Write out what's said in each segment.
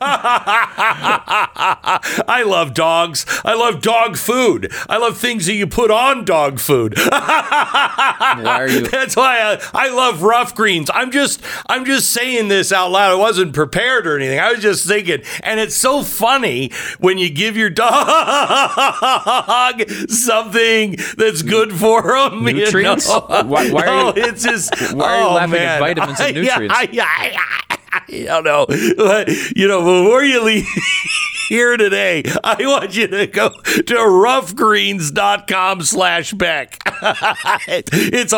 I love dogs. I love dog food. I love things that you put on dog food. Why are you? That's why I love Rough Greens. I'm just saying this out loud. I wasn't prepared or anything. I was just thinking, and it's so funny when you give your dog something that's good for them. Nutrients? You know? Why are you, it's just, why are you laughing at vitamins and nutrients? I don't know. But, you know, before you leave here today, I want you to go to roughgreens.com/Beck. It's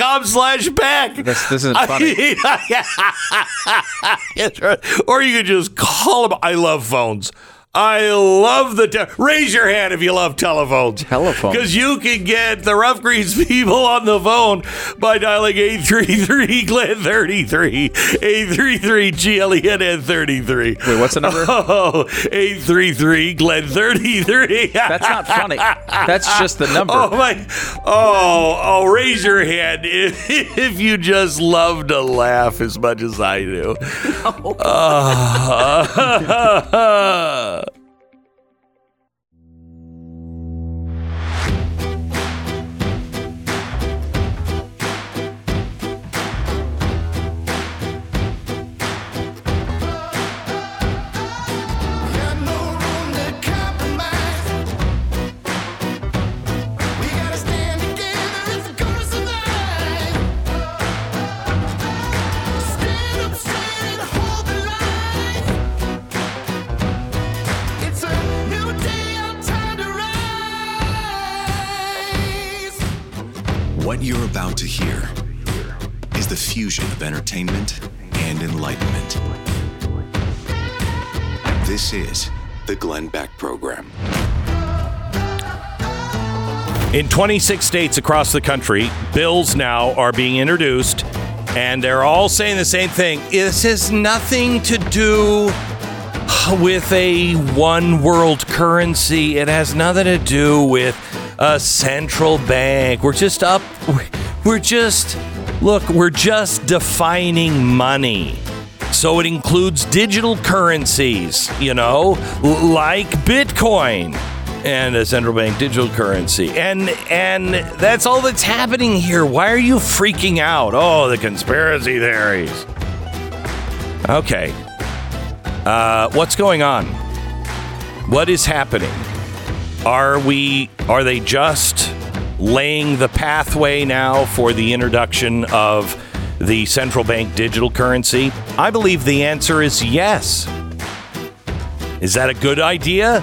ruffgreens.com/Beck. This isn't funny. Or you could just call them. I love phones. I love the raise your hand if you love telephones. Telephone. Because you can get the Rough Greens people on the phone by dialing 833-GLEN-33, 833-GLEN-33. Wait, what's the number? Oh, 833-GLEN-33. That's not funny. That's just the number. Oh, my. Oh, raise your hand if you just love to laugh as much as I do. No. What you're about to hear is the fusion of entertainment and enlightenment. This is the Glenn Beck Program. In 26 states across the country, bills now are being introduced, and they're all saying the same thing. This has nothing to do with a one world currency. It has nothing to do with a central bank. We're just defining money. So it includes digital currencies, you know, like Bitcoin and a central bank digital currency. And that's all that's happening here. Why are you freaking out? Oh, the conspiracy theories. Okay. What's going on? What is happening? Are they just laying the pathway now for the introduction of the central bank digital currency? I believe the answer is yes. Is that a good idea?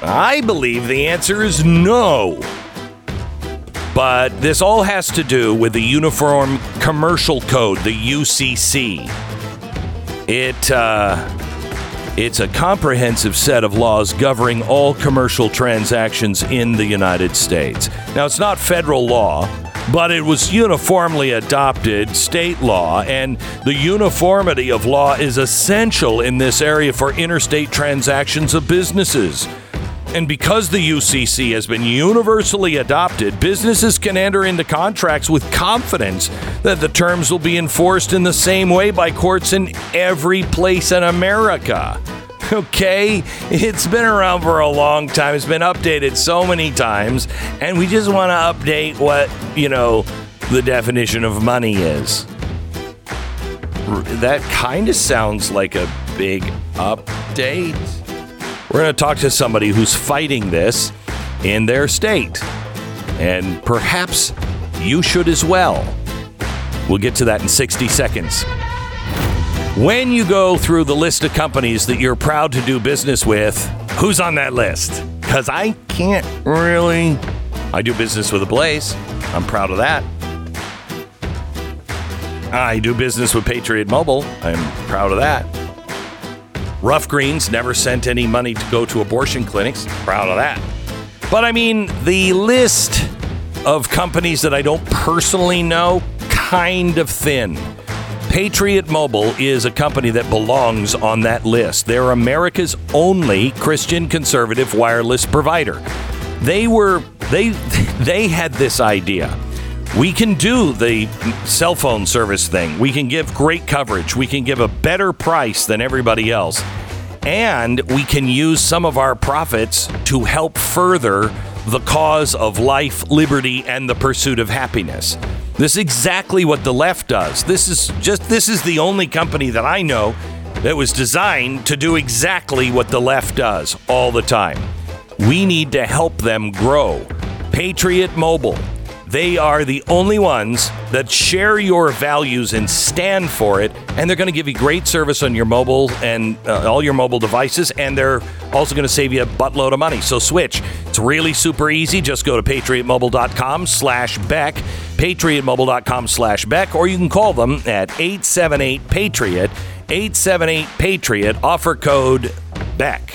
I believe the answer is no. But this all has to do with the Uniform Commercial Code, the UCC. It's a comprehensive set of laws governing all commercial transactions in the United States. Now, it's not federal law, but it was uniformly adopted state law, and the uniformity of law is essential in this area for interstate transactions of businesses. And because the UCC has been universally adopted, businesses can enter into contracts with confidence that the terms will be enforced in the same way by courts in every place in America. Okay? It's been around for a long time. It's been updated so many times. And we just want to update what, you know, the definition of money is. That kind of sounds like a big update. We're going to talk to somebody who's fighting this in their state, and perhaps you should as well. We'll get to that in 60 seconds. When you go through the list of companies that you're proud to do business with, who's on that list? Because I can't really. I do business with Ablaze. I'm proud of that. I do business with Patriot Mobile. I'm proud of that. Rough Greens never sent any money to go to abortion clinics. Proud of that. But I mean, the list of companies that I don't personally know, kind of thin. Patriot Mobile is a company that belongs on that list. They're America's only Christian conservative wireless provider. They had this idea. We can do the cell phone service thing. We can give great coverage. We can give a better price than everybody else. And we can use some of our profits to help further the cause of life, liberty, and the pursuit of happiness. This is exactly what the left does. This is the only company that I know that was designed to do exactly what the left does all the time. We need to help them grow. Patriot Mobile. They are the only ones that share your values and stand for it, and they're going to give you great service on your mobile and all your mobile devices, and they're also going to save you a buttload of money. So switch. It's really super easy. Just go to patriotmobile.com/Beck, patriotmobile.com/Beck, or you can call them at 878-PATRIOT, 878-PATRIOT, offer code Beck.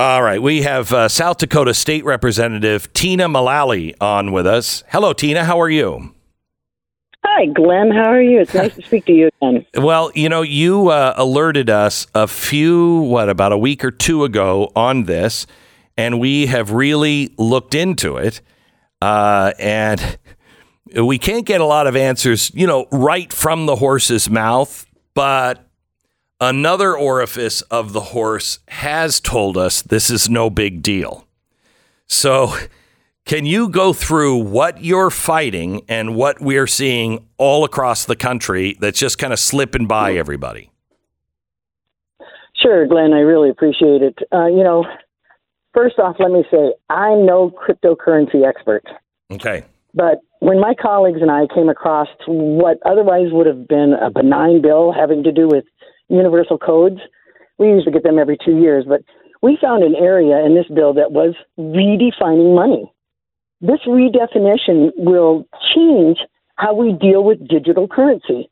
All right, we have South Dakota State Representative Tina Mullally on with us. Hello, Tina. How are you? Hi, Glenn. How are you? It's nice to speak to you again. Well, you know, you alerted us about a week or two ago on this, and we have really looked into it. And we can't get a lot of answers, you know, right from the horse's mouth, but another orifice of the horse has told us this is no big deal. So can you go through what you're fighting and what we're seeing all across the country that's just kind of slipping by everybody? Sure, Glenn, I really appreciate it. You know, first off, let me say I'm no cryptocurrency expert. Okay. But when my colleagues and I came across what otherwise would have been a benign bill having to do with universal codes, we usually get them every 2 years, but we found an area in this bill that was redefining money. This redefinition will change how we deal with digital currency.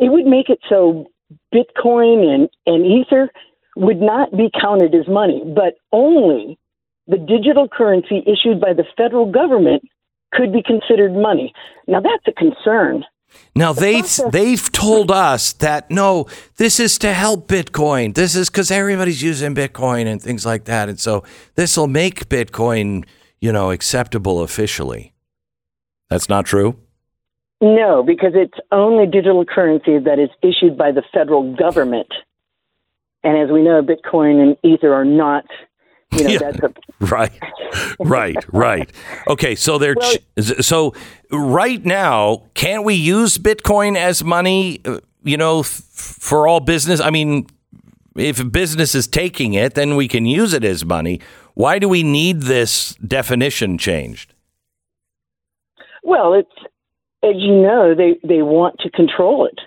It would make it so Bitcoin and Ether would not be counted as money, but only the digital currency issued by the federal government could be considered money. Now, that's a concern. Now, they've told us that, no, this is to help Bitcoin. This is because everybody's using Bitcoin and things like that. And so this will make Bitcoin, you know, acceptable officially. That's not true? No, because it's only digital currency that is issued by the federal government. And as we know, Bitcoin and Ether are not, you know, yeah, that's a... Right. Okay, so they're right now, can't we use Bitcoin as money, you know, for all business? I mean, if a business is taking it, then we can use it as money. Why do we need this definition changed? Well, it's, as you know, they want to control it.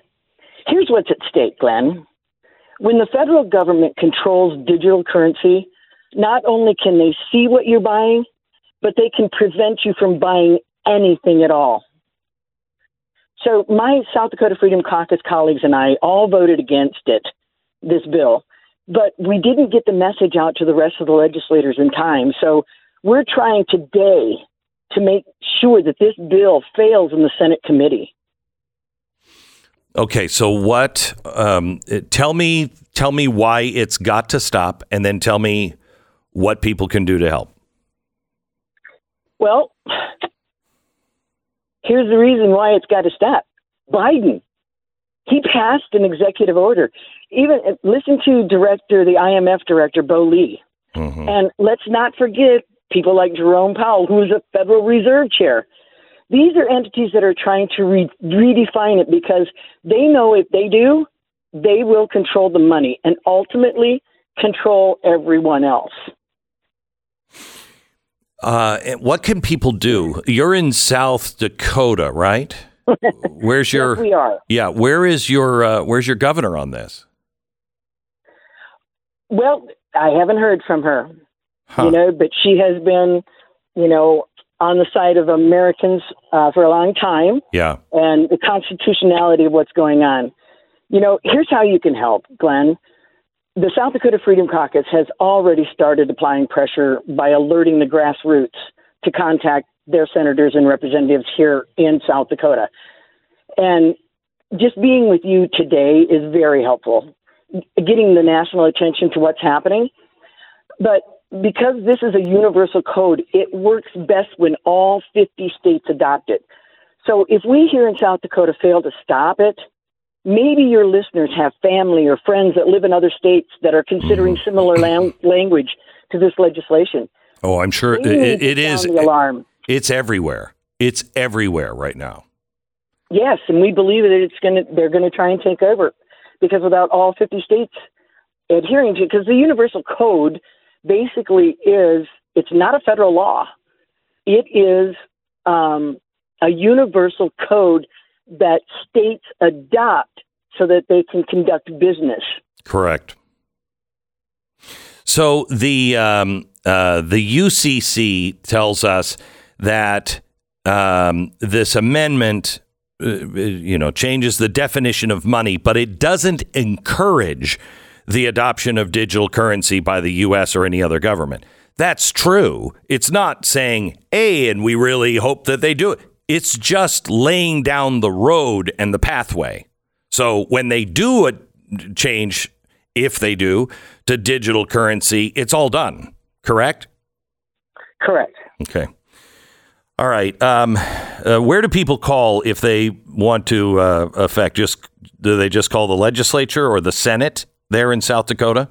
Here's what's at stake, Glenn. When the federal government controls digital currency, not only can they see what you're buying, but they can prevent you from buying anything at all. So my South Dakota Freedom Caucus colleagues and I all voted against it, this bill, but we didn't get the message out to the rest of the legislators in time. So we're trying today to make sure that this bill fails in the Senate committee. Okay, so what, tell me why it's got to stop, and then tell me what people can do to help. Well, here's the reason why it's got to stop. Biden, he passed an executive order. Even listen to the IMF director, Bo Lee. Mm-hmm. And let's not forget people like Jerome Powell, who is a Federal Reserve chair. These are entities that are trying to redefine it because they know if they do, they will control the money and ultimately control everyone else. What can people do? You're in South Dakota, right? Where's your? Yes, we are. Yeah. Where's your governor on this? Well, I haven't heard from her. Huh. You know, but she has been, you know, on the side of Americans for a long time. Yeah. And the constitutionality of what's going on. You know, here's how you can help, Glenn. The South Dakota Freedom Caucus has already started applying pressure by alerting the grassroots to contact their senators and representatives here in South Dakota. And just being with you today is very helpful, getting the national attention to what's happening. But because this is a universal code, it works best when all 50 states adopt it. So if we here in South Dakota fail to stop it, maybe your listeners have family or friends that live in other states that are considering similar language to this legislation. Oh, I'm sure it is. The alarm. It's everywhere. It's everywhere right now. Yes, and we believe that they're going to try and take over, because without all 50 states adhering to it, because the universal code basically it's not a federal law. It is a universal code that states adopt so that they can conduct business. Correct. So the UCC tells us that this amendment, changes the definition of money, but it doesn't encourage the adoption of digital currency by the U.S. or any other government. That's true. It's not saying, hey, and we really hope that they do it. It's just laying down the road and the pathway. So when they do a change, if they do, to digital currency, it's all done. Correct? Correct. Okay. All right. Where do people call if they want to affect? Do they just call the legislature or the Senate there in South Dakota?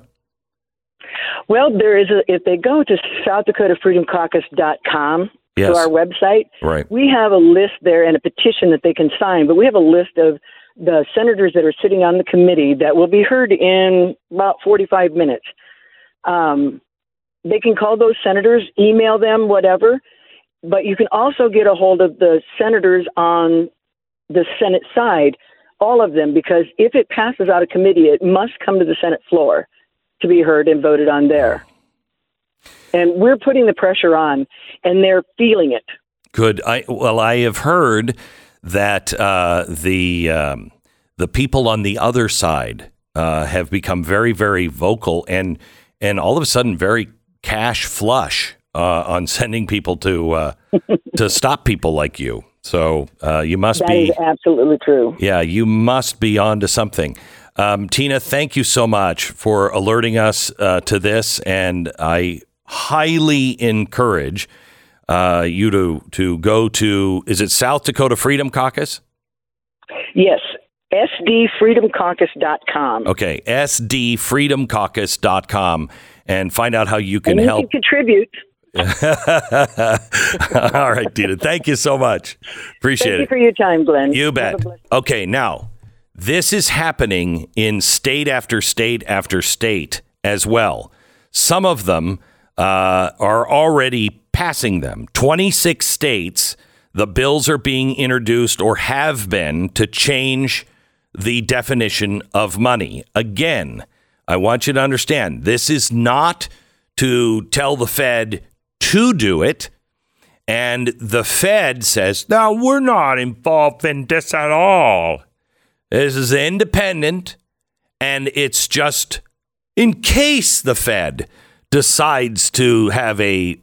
Well, if they go to southdakotafreedomcaucus.com, yes, to our website, right, we have a list there and a petition that they can sign, but we have a list of the senators that are sitting on the committee that will be heard in about 45 minutes. They can call those senators, email them, whatever, but you can also get a hold of the senators on the Senate side, all of them, because if it passes out of committee, it must come to the Senate floor to be heard and voted on there. And we're putting the pressure on, and they're feeling it. Good. I have heard that the people on the other side have become very, very vocal and all of a sudden very cash flush on sending people to stop people like you. So you must be. That is absolutely true. Yeah, you must be onto something. Tina, thank you so much for alerting us to this, and I highly encourage you to go to, is it South Dakota Freedom Caucus? Yes, sdfreedomcaucus.com. Okay, sdfreedomcaucus.com, and find out how you can help. You can contribute. All right, Tina, thank you so much. Appreciate it. Thank you for your time, Glenn. You bet. Okay, now, this is happening in state after state after state as well. Some of them are already passing them. 26 states, the bills are being introduced or have been to change the definition of money. Again, I want you to understand, this is not to tell the Fed to do it. And the Fed says, no, we're not involved in this at all. This is independent, and it's just in case the Fed decides to have a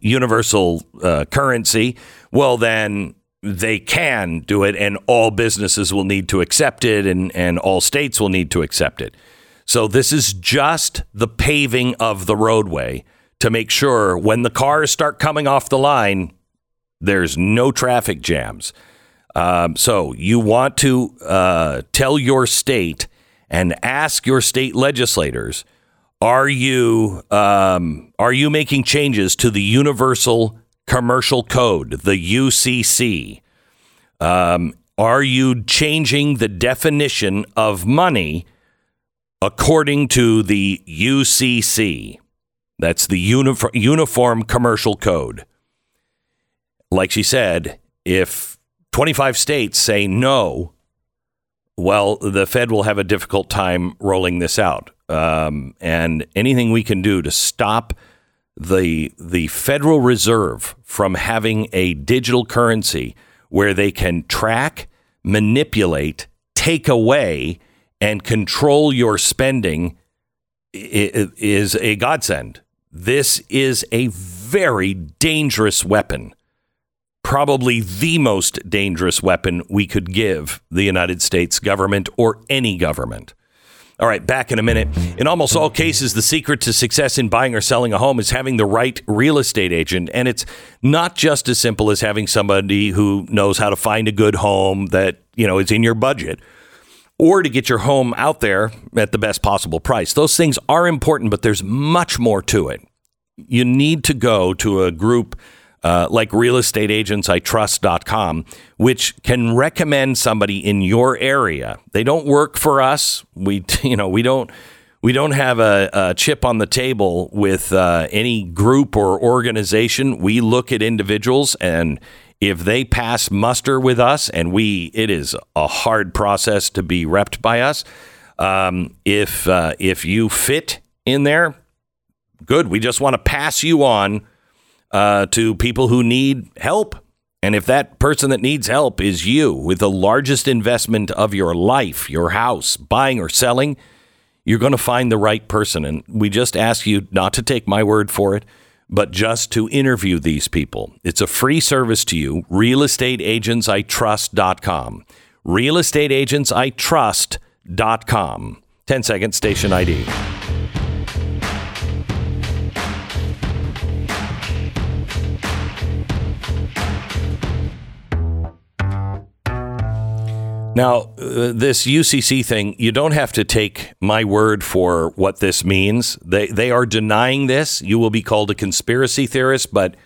universal currency, well, then they can do it, and all businesses will need to accept it, and all states will need to accept it. So this is just the paving of the roadway to make sure when the cars start coming off the line, there's no traffic jams. So you want to tell your state and ask your state legislators, are you making changes to the Universal Commercial Code, the UCC? Are you changing the definition of money according to the UCC? That's the Uniform Commercial Code. Like she said, if 25 states say no, well, the Fed will have a difficult time rolling this out. And anything we can do to stop the Federal Reserve from having a digital currency where they can track, manipulate, take away, and control your spending is a godsend. This is a very dangerous weapon. Probably the most dangerous weapon we could give the United States government or any government. All right, back in a minute. In almost all cases, the secret to success in buying or selling a home is having the right real estate agent. And it's not just as simple as having somebody who knows how to find a good home that, you know, is in your budget, or to get your home out there at the best possible price. Those things are important, but there's much more to it. You need to go to a group like RealEstateAgentsITrust.com, which can recommend somebody in your area. They don't work for us. We don't have a chip on the table with any group or organization. We look at individuals, and if they pass muster with us, and it is a hard process to be repped by us. If you fit in there, good. We just want to pass you on to people who need help. And if that person that needs help is you with the largest investment of your life, your house, buying or selling, you're going to find the right person. And we just ask you not to take my word for it, but just to interview these people. It's a free service to you. RealEstateAgentsITrust.com. RealEstateAgentsITrust.com. 10 seconds, station ID. Now, this UCC thing, you don't have to take my word for what this means. They are denying this. You will be called a conspiracy theorist, but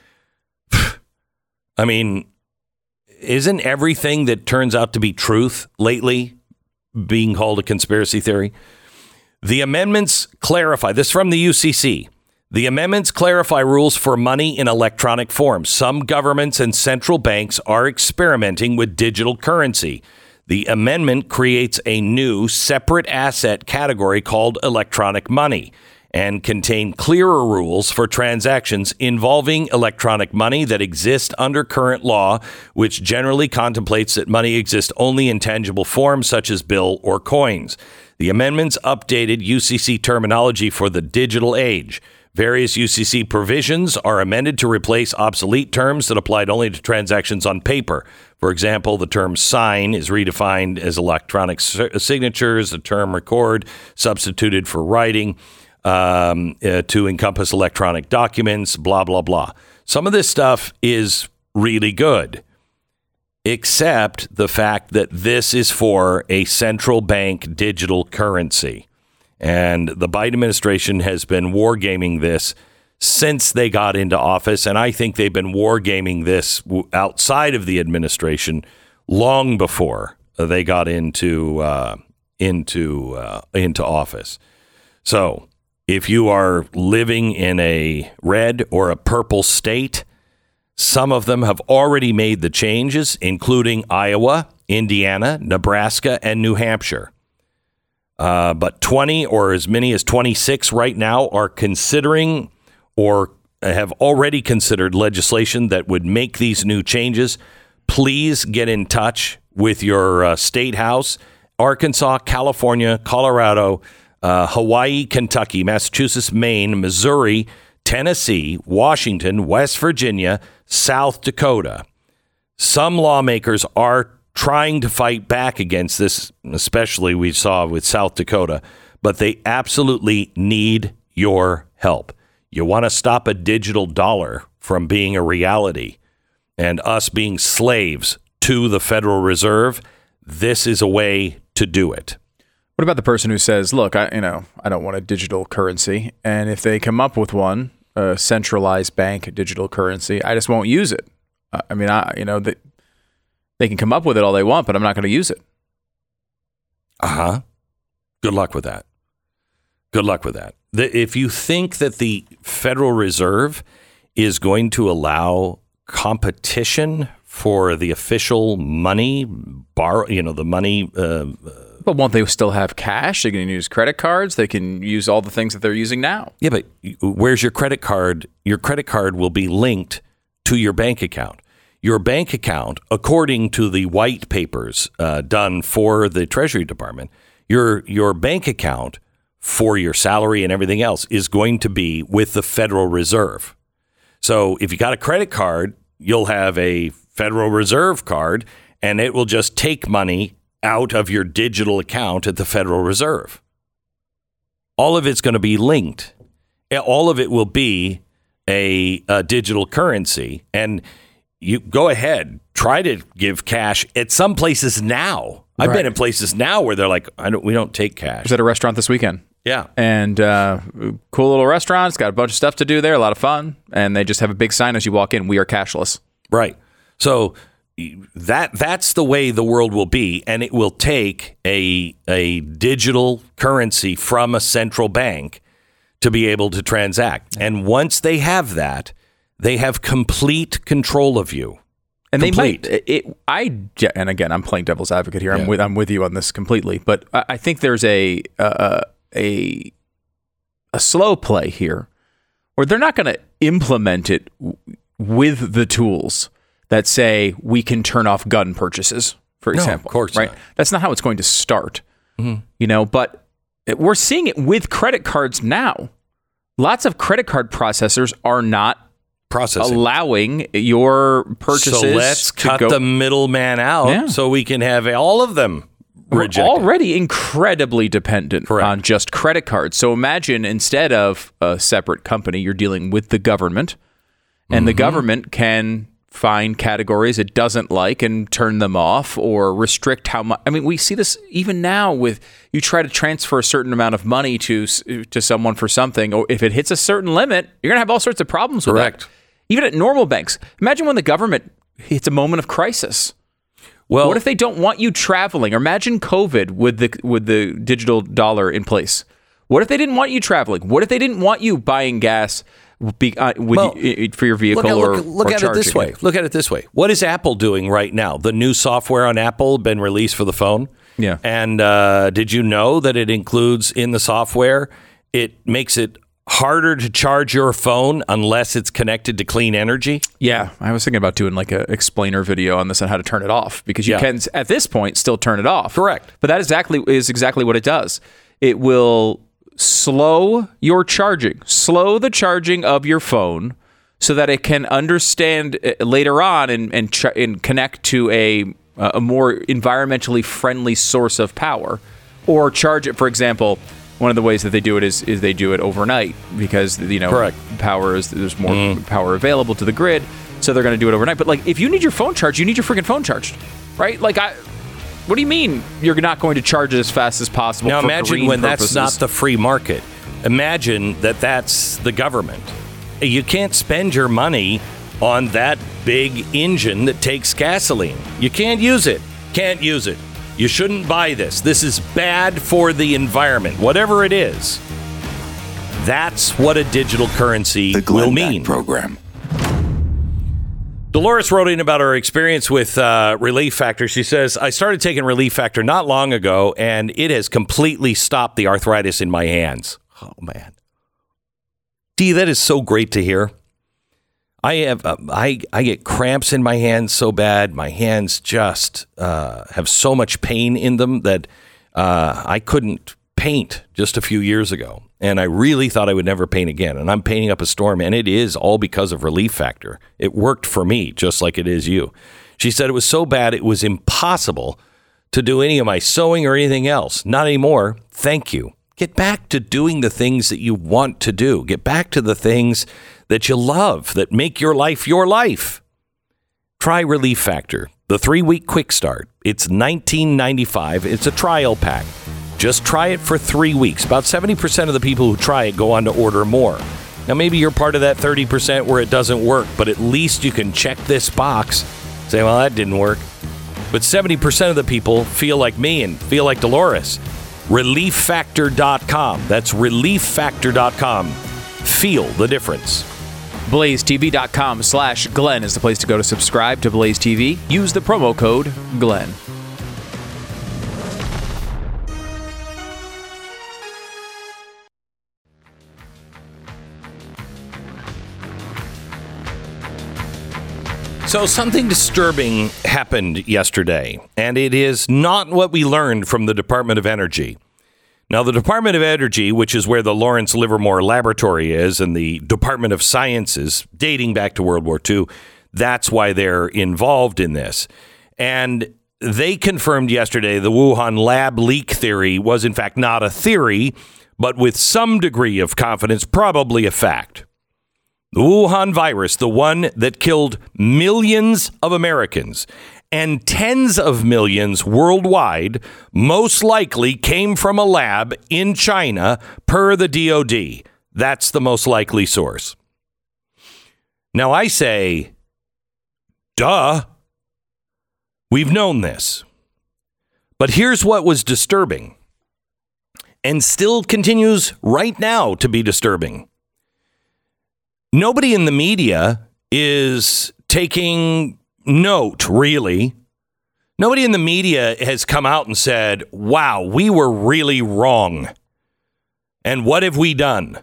I mean, isn't everything that turns out to be truth lately being called a conspiracy theory? The amendments clarify this from the UCC. The amendments clarify rules for money in electronic form. Some governments and central banks are experimenting with digital currency. The amendment creates a new separate asset category called electronic money and contain clearer rules for transactions involving electronic money that exist under current law, which generally contemplates that money exists only in tangible form, such as bill or coins. The amendments updated UCC terminology for the digital age. Various UCC provisions are amended to replace obsolete terms that applied only to transactions on paper. For example, the term sign is redefined as electronic signatures, the term record substituted for writing to encompass electronic documents, blah, blah, blah. Some of this stuff is really good, except the fact that this is for a central bank digital currency. And the Biden administration has been wargaming this since they got into office. And I think they've been wargaming this outside of the administration long before they got into office. So if you are living in a red or a purple state, some of them have already made the changes, including Iowa, Indiana, Nebraska, and New Hampshire. But 20 or as many as 26 right now are considering or have already considered legislation that would make these new changes. Please get in touch with your state house. Arkansas, California, Colorado, Hawaii, Kentucky, Massachusetts, Maine, Missouri, Tennessee, Washington, West Virginia, South Dakota. Some lawmakers are trying to fight back against this, especially we saw with South Dakota, but they absolutely need your help. You want to stop a digital dollar from being a reality and us being slaves to the Federal Reserve. This is a way to do it. What about the person who says, look, I don't want a digital currency. And if they come up with one, a centralized bank digital currency, I just won't use it. I mean, they can come up with it all they want, but I'm not going to use it. Uh-huh. Good luck with that. Good luck with that. If you think that the Federal Reserve is going to allow competition for the official money, the money. But won't they still have cash? They can use credit cards. They can use all the things that they're using now. Yeah, but where's your credit card? Your credit card will be linked to your bank account. Your bank account, according to the white papers done for the Treasury Department, your bank account for your salary and everything else is going to be with the Federal Reserve. So if you got a credit card, you'll have a Federal Reserve card, and it will just take money out of your digital account at the Federal Reserve. all of it's going to be linked. All of it will be a digital currency. And you go ahead, try to give cash at some places now. I've been in places now where they're like, we don't take cash. I was at a restaurant this weekend. Yeah. And cool little restaurant. It's got a bunch of stuff to do there. A lot of fun. And they just have a big sign as you walk in. We are cashless. Right. So that's the way the world will be. And it will take a digital currency from a central bank to be able to transact. And once they have that, they have complete control of you. And complete. And again, I'm playing devil's advocate here. Yeah. I'm with you on this completely. But I think there's a slow play here where they're not going to implement it with the tools that say we can turn off gun purchases, for example. No, of course, right? Not. That's not how it's going to start, you know, but we're seeing it with credit cards now. Lots of credit card processors are not allowing your purchases. So let's cut the middleman out so we can have all of them. Rejected. We're already incredibly dependent on just credit cards. So imagine instead of a separate company, you're dealing with the government, and the government can find categories it doesn't like and turn them off or restrict how much. I mean, we see this even now with you try to transfer a certain amount of money to someone for something, or if it hits a certain limit, you're going to have all sorts of problems with that. Even at normal banks. Imagine when the government hits a moment of crisis. Well, what if they don't want you traveling? Or imagine COVID with the digital dollar in place. What if they didn't want you traveling? What if they didn't want you buying gas for your vehicle? Look at it this way. What is Apple doing right now? The new software on Apple been released for the phone. Yeah. And did you know that it includes in the software? It makes it harder to charge your phone unless it's connected to clean energy. Yeah, I was thinking about doing like an explainer video on this on how to turn it off, because you can at this point still turn it off. Correct. But that is exactly what it does. It will slow the charging of your phone so that it can understand later on and connect to a more environmentally friendly source of power, or charge it, for example. One of the ways that they do it is they do it overnight, because power is there's more power available to the grid, so they're going to do it overnight. But like, if you need your phone charged, you need your freaking phone charged, right? Like, what do you mean you're not going to charge it as fast as possible? Now imagine when that's not the free market. Imagine that that's the government. You can't spend your money on that big engine that takes gasoline. You can't use it. Can't use it. You shouldn't buy this. This is bad for the environment. Whatever it is, that's what a digital currency will mean. The Glenn Beck program. Dolores wrote in about her experience with Relief Factor. She says, I started taking Relief Factor not long ago, and it has completely stopped the arthritis in my hands. Oh, man. Dee, that is so great to hear. I have I get cramps in my hands so bad. My hands just have so much pain in them that I couldn't paint just a few years ago. And I really thought I would never paint again. And I'm painting up a storm. And it is all because of Relief Factor. It worked for me just like it is you. She said it was so bad it was impossible to do any of my sewing or anything else. Not anymore. Thank you. Get back to doing the things that you want to do. Get back to the things that you love, that make your life your life. Try Relief Factor, the 3-week quick start. It's $19.95. It's a trial pack. Just try it for 3 weeks. About 70% of the people who try it go on to order more. Now, maybe you're part of that 30% where it doesn't work, but at least you can check this box, say, well, that didn't work. But 70% of the people feel like me and feel like Dolores. ReliefFactor.com. That's ReliefFactor.com. Feel the difference. BlazeTV.com/Glenn is the place to go to subscribe to Blaze TV. Use the promo code Glenn. So something disturbing happened yesterday, and it is not what we learned from the Department of Energy. Now, the Department of Energy, which is where the Lawrence Livermore Laboratory is, and the Department of Science is dating back to World War II. That's why they're involved in this. And they confirmed yesterday the Wuhan lab leak theory was, in fact, not a theory, but with some degree of confidence, probably a fact. The Wuhan virus, the one that killed millions of Americans and tens of millions worldwide, most likely came from a lab in China, per the DOD. That's the most likely source. Now, I say, duh. We've known this. But here's what was disturbing and still continues right now to be disturbing. Nobody in the media is taking note, really. Nobody in the media has come out and said, wow, we were really wrong. And what have we done?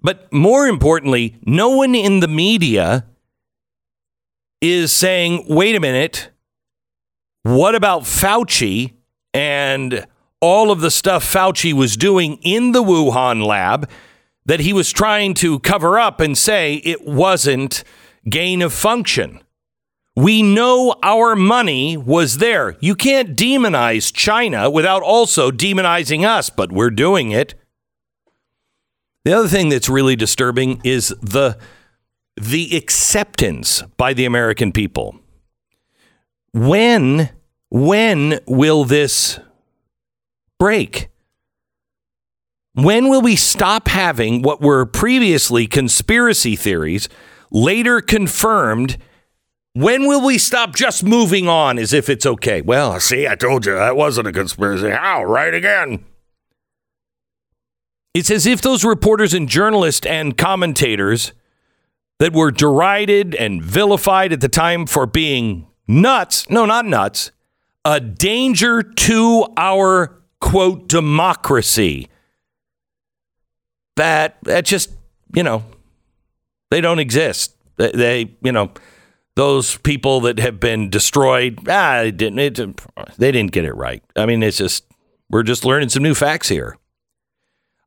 But more importantly, no one in the media is saying, wait a minute, what about Fauci and all of the stuff Fauci was doing in the Wuhan lab that he was trying to cover up and say it wasn't gain of function? We know our money was there. You can't demonize China without also demonizing us, but we're doing it. The other thing that's really disturbing is the acceptance by the American people. When will this break? When will we stop having what were previously conspiracy theories later confirmed? When will we stop just moving on as if it's okay? Well, see, I told you that wasn't a conspiracy. How? Right again. It's as if those reporters and journalists and commentators that were derided and vilified at the time for being nuts, no, not nuts, a danger to our, quote, democracy. That just, you know, they don't exist. They, you know, those people that have been destroyed, they didn't get it right. I mean, it's just, we're just learning some new facts here.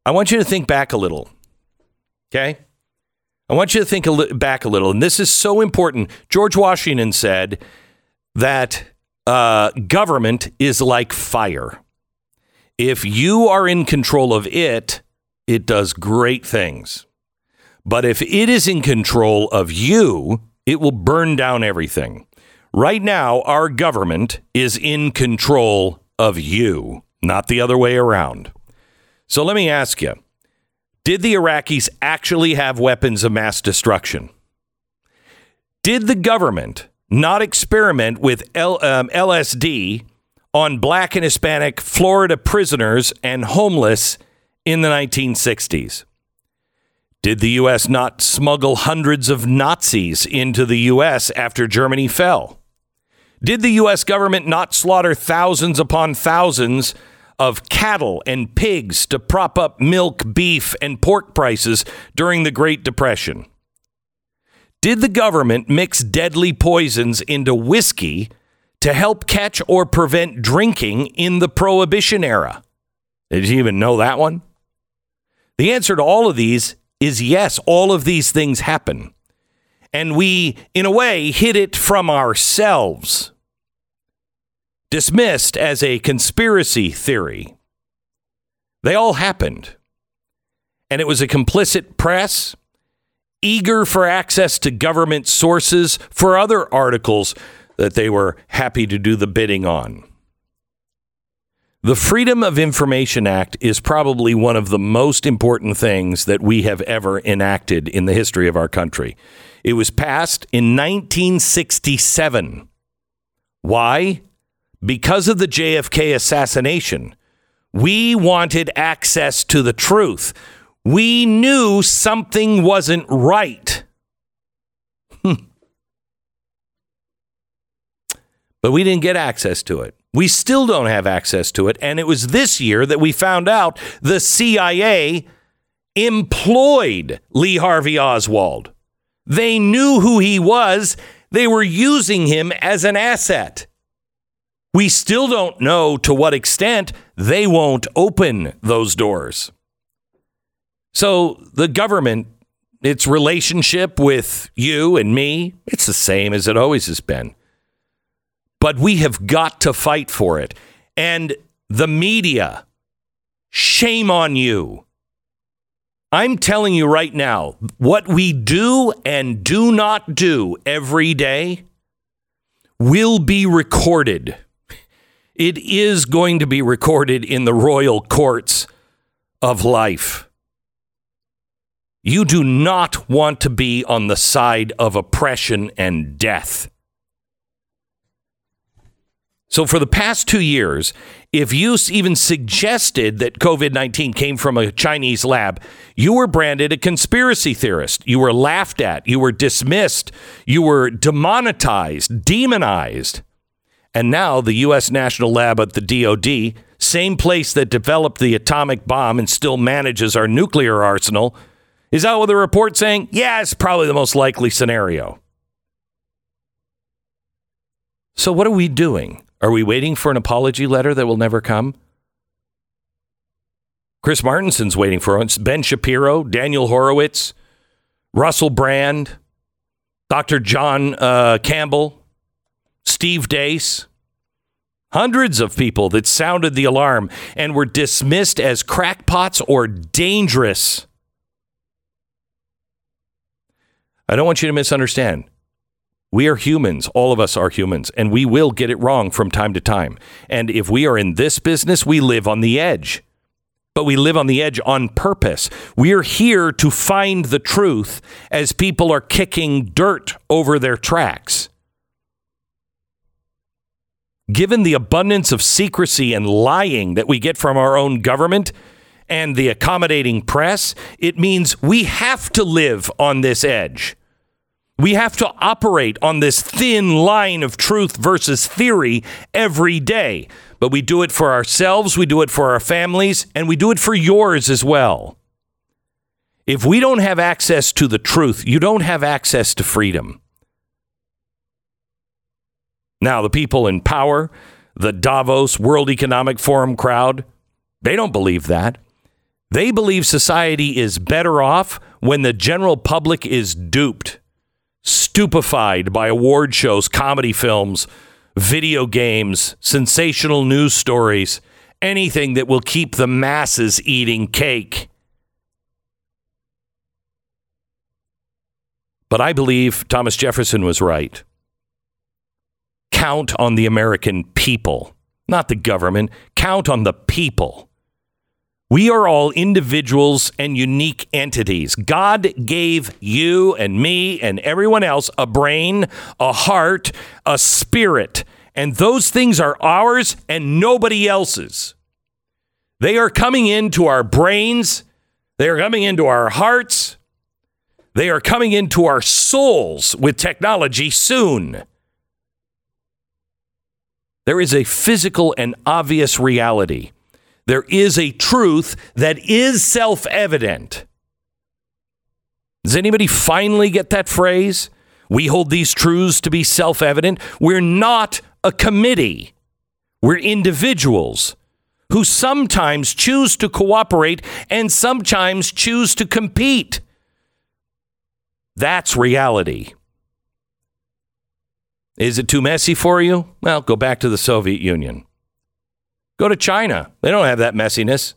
I want you to think back a little, okay? I want you to think back a little, and this is so important. George Washington said that government is like fire. If you are in control of it, it does great things. But if it is in control of you, it will burn down everything. Right now, our government is in control of you, not the other way around. So let me ask you, did the Iraqis actually have weapons of mass destruction? Did the government not experiment with LSD on black and Hispanic Florida prisoners and homeless in the 1960s? Did the U.S. not smuggle hundreds of Nazis into the U.S. after Germany fell? Did the U.S. government not slaughter thousands upon thousands of cattle and pigs to prop up milk, beef, and pork prices during the Great Depression? Did the government mix deadly poisons into whiskey to help catch or prevent drinking in the Prohibition era? Did you even know that one? The answer to all of these is yes, all of these things happen. And we, in a way, hid it from ourselves, dismissed as a conspiracy theory. They all happened. And it was a complicit press, eager for access to government sources for other articles that they were happy to do the bidding on. The Freedom of Information Act is probably one of the most important things that we have ever enacted in the history of our country. It was passed in 1967. Why? Because of the JFK assassination, we wanted access to the truth. We knew something wasn't right. But we didn't get access to it. We still don't have access to it. And it was this year that we found out the CIA employed Lee Harvey Oswald. They knew who he was. They were using him as an asset. We still don't know to what extent. They won't open those doors. So the government, its relationship with you and me, it's the same as it always has been. But we have got to fight for it. And the media, shame on you. I'm telling you right now, what we do and do not do every day will be recorded. It is going to be recorded in the royal courts of life. You do not want to be on the side of oppression and death. So for the past 2 years, if you even suggested that COVID-19 came from a Chinese lab, you were branded a conspiracy theorist. You were laughed at. You were dismissed. You were demonetized, demonized. And now the U.S. National Lab at the DOD, same place that developed the atomic bomb and still manages our nuclear arsenal, is out with a report saying, yeah, it's probably the most likely scenario. So what are we doing? Are we waiting for an apology letter that will never come? Chris Martinson's waiting for us. Ben Shapiro, Daniel Horowitz, Russell Brand, Dr. John Campbell, Steve Dace. Hundreds of people that sounded the alarm and were dismissed as crackpots or dangerous. I don't want you to misunderstand. We are humans. All of us are humans, and we will get it wrong from time to time. And if we are in this business, we live on the edge. But we live on the edge on purpose. We're here to find the truth as people are kicking dirt over their tracks. Given the abundance of secrecy and lying that we get from our own government and the accommodating press, it means we have to live on this edge. We have to operate on this thin line of truth versus theory every day. But we do it for ourselves, we do it for our families, and we do it for yours as well. If we don't have access to the truth, you don't have access to freedom. Now, the people in power, the Davos World Economic Forum crowd, they don't believe that. They believe society is better off when the general public is duped. Stupefied by award shows, comedy films, video games, sensational news stories, anything that will keep the masses eating cake. But I believe Thomas Jefferson was right. Count on the American people, not the government. Count on the people. We are all individuals and unique entities. God gave you and me and everyone else a brain, a heart, a spirit. And those things are ours and nobody else's. They are coming into our brains. They are coming into our hearts. They are coming into our souls with technology soon. There is a physical and obvious reality. There is a truth that is self-evident. Does anybody finally get that phrase? We hold these truths to be self-evident. We're not a committee. We're individuals who sometimes choose to cooperate and sometimes choose to compete. That's reality. Is it too messy for you? Well, go back to the Soviet Union. Go to China. They don't have that messiness.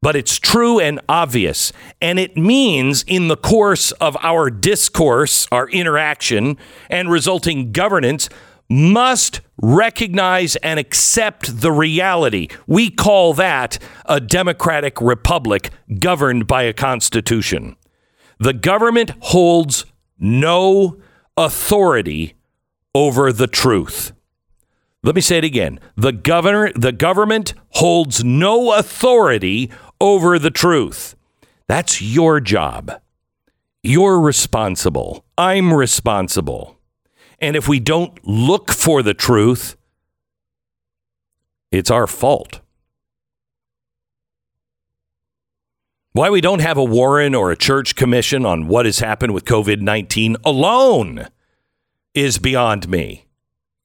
But it's true and obvious. And it means in the course of our discourse, our interaction, and resulting governance must recognize and accept the reality. We call that a democratic republic governed by a constitution. The government holds no authority over the truth. Let me say it again. The government holds no authority over the truth. That's your job. You're responsible. I'm responsible. And if we don't look for the truth, it's our fault. Why we don't have a Warren or a Church Commission on what has happened with COVID-19 alone is beyond me.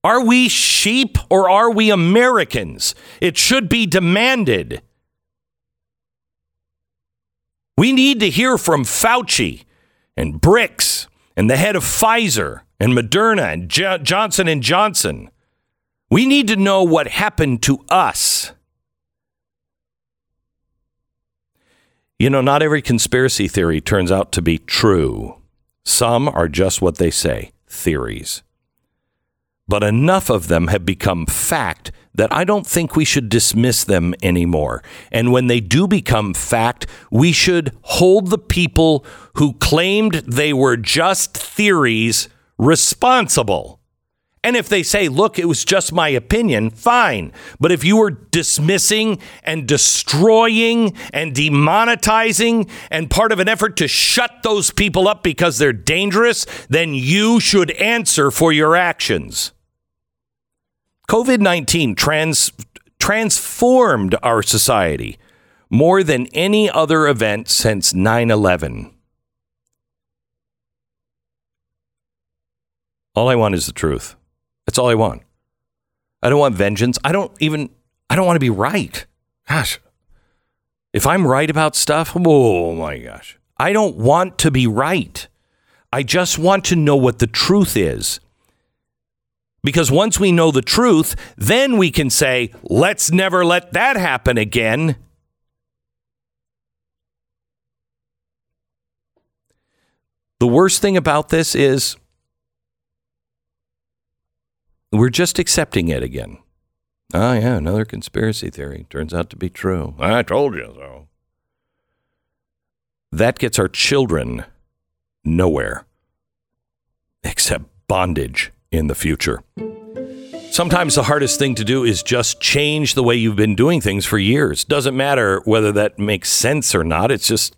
Are we sheep or are we Americans? It should be demanded. We need to hear from Fauci and Bricks and the head of Pfizer and Moderna and Johnson & Johnson. We need to know what happened to us. You know, not every conspiracy theory turns out to be true. Some are just what they say, theories. But enough of them have become fact that I don't think we should dismiss them anymore. And when they do become fact, we should hold the people who claimed they were just theories responsible. And if they say, look, it was just my opinion, fine. But if you were dismissing and destroying and demonetizing and part of an effort to shut those people up because they're dangerous, then you should answer for your actions. COVID-19 transformed our society more than any other event since 9/11. All I want is the truth. That's all I want. I don't want vengeance. I don't want to be right. Gosh, if I'm right about stuff, oh my gosh. I don't want to be right. I just want to know what the truth is. Because once we know the truth, then we can say, let's never let that happen again. The worst thing about this is we're just accepting it again. Oh, yeah, another conspiracy theory. Turns out to be true. I told you so. That gets our children nowhere except bondage in the future. Sometimes the hardest thing to do is just change the way you've been doing things for years. Doesn't matter whether that makes sense or not. It's just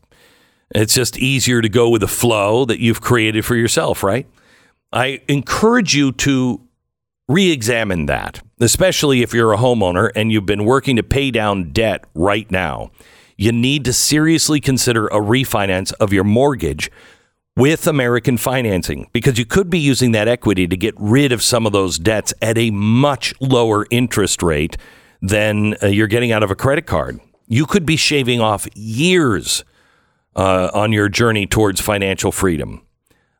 easier to go with the flow that you've created for yourself, right? I encourage you to re-examine that, especially if you're a homeowner and you've been working to pay down debt right now. You need to seriously consider a refinance of your mortgage with American Financing, because you could be using that equity to get rid of some of those debts at a much lower interest rate than you're getting out of a credit card. You could be shaving off years on your journey towards financial freedom.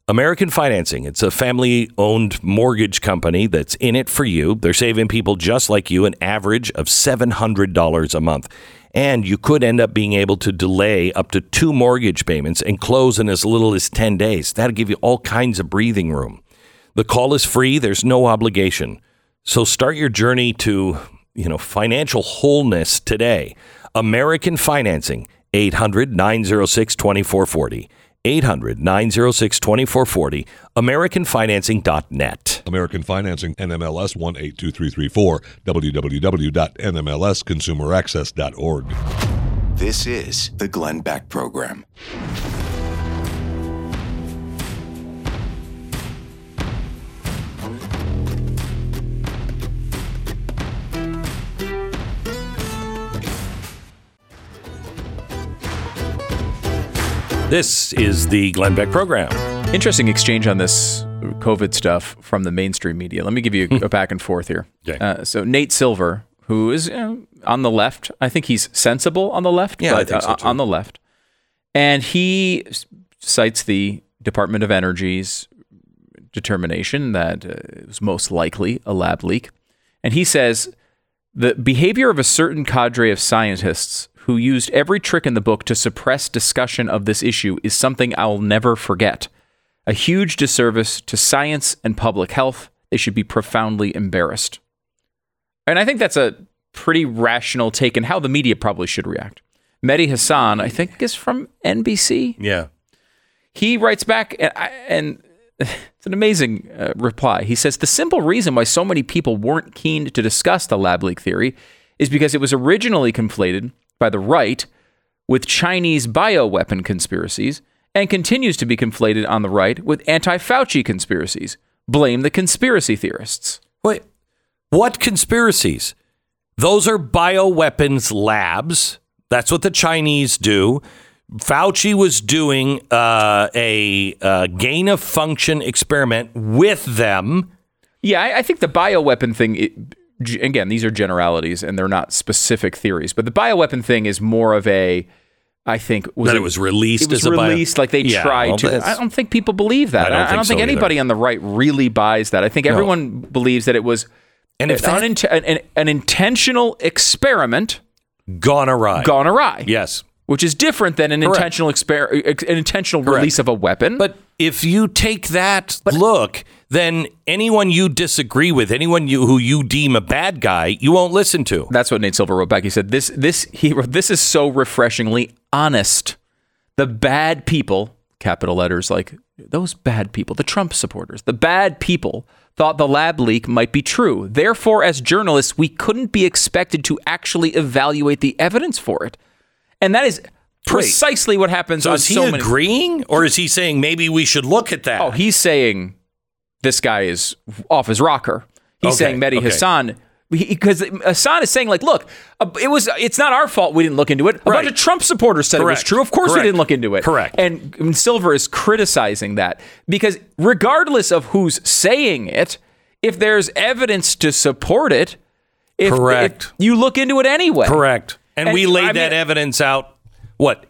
American Financing, it's a family-owned mortgage company that's in it for you. They're saving people just like you an average of $700 a month. And you could end up being able to delay up to 2 mortgage payments and close in as little as 10 days. That'll give you all kinds of breathing room. The call is free. There's no obligation. So start your journey to, financial wholeness today. American Financing, 800-906-2440. 800-906-2440, AmericanFinancing.net. American Financing, NMLS 182334, www.nmlsconsumeraccess.org. This is the Glenn Beck Program. This is the Glenn Beck Program. Interesting exchange on this COVID stuff from the mainstream media. Let me give you a back and forth here. Okay. So Nate Silver, who is on the left, I think he's sensible on the left, yeah, but so on the left. And he cites the Department of Energy's determination that it was most likely a lab leak. And he says, the behavior of a certain cadre of scientists who used every trick in the book to suppress discussion of this issue is something I'll never forget. A huge disservice to science and public health. They should be profoundly embarrassed. And I think that's a pretty rational take on how the media probably should react. Mehdi Hassan, I think, is from NBC. Yeah. He writes back, and it's an amazing reply. He says, the simple reason why so many people weren't keen to discuss the lab leak theory is because it was originally conflated by the right with Chinese bioweapon conspiracies and continues to be conflated on the right with anti-Fauci conspiracies. Blame the conspiracy theorists. Wait, what conspiracies? Those are bioweapons labs. That's what the Chinese do. Fauci was doing a gain-of-function experiment with them. Yeah, I think the bioweapon thing... Again, these are generalities and they're not specific theories, but the bioweapon thing is more of a, I think... Was that it was released as a bioweapon? It was released, like they tried to. I don't think people believe that. I don't think anybody either on the right really buys that. I think everyone believes that it was an intentional experiment... Gone awry. Yes. which is different than an intentional release of a weapon. But if you take that look, then anyone you disagree with, anyone who you deem a bad guy, you won't listen to. That's what Nate Silver wrote back. He said, "This is so refreshingly honest. The bad people, capital letters, like those bad people, the Trump supporters, the bad people thought the lab leak might be true. Therefore, as journalists, we couldn't be expected to actually evaluate the evidence for it." And that is precisely what happens. So is he agreeing, or is he saying maybe we should look at that? Oh, he's saying this guy is off his rocker. He's saying Mehdi Hassan, because Hassan is saying, like, look, it's not our fault we didn't look into it. A bunch of Trump supporters said it was true. Of course we didn't look into it. Correct. And Silver is criticizing that, because regardless of who's saying it, if there's evidence to support it, if you look into it anyway. Correct. And we laid that evidence out,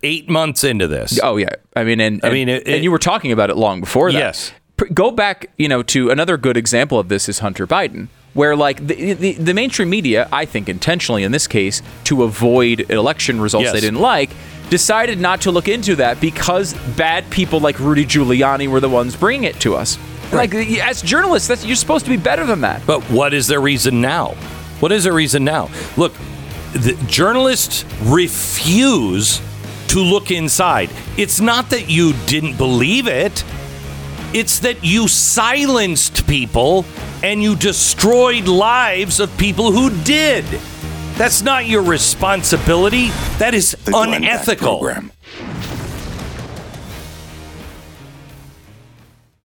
8 months into this? Oh, yeah. I mean, and you were talking about it long before that. Yes. Go back, to another good example of this is Hunter Biden, where, like, the mainstream media, I think intentionally in this case, to avoid election results they didn't like, decided not to look into that because bad people like Rudy Giuliani were the ones bringing it to us. Right. Like, as journalists, you're supposed to be better than that. But what is their reason now? What is their reason now? Look, the journalists refuse to look inside. It's not that you didn't believe it. It's that you silenced people and you destroyed lives of people who did. That's not your responsibility. That is unethical.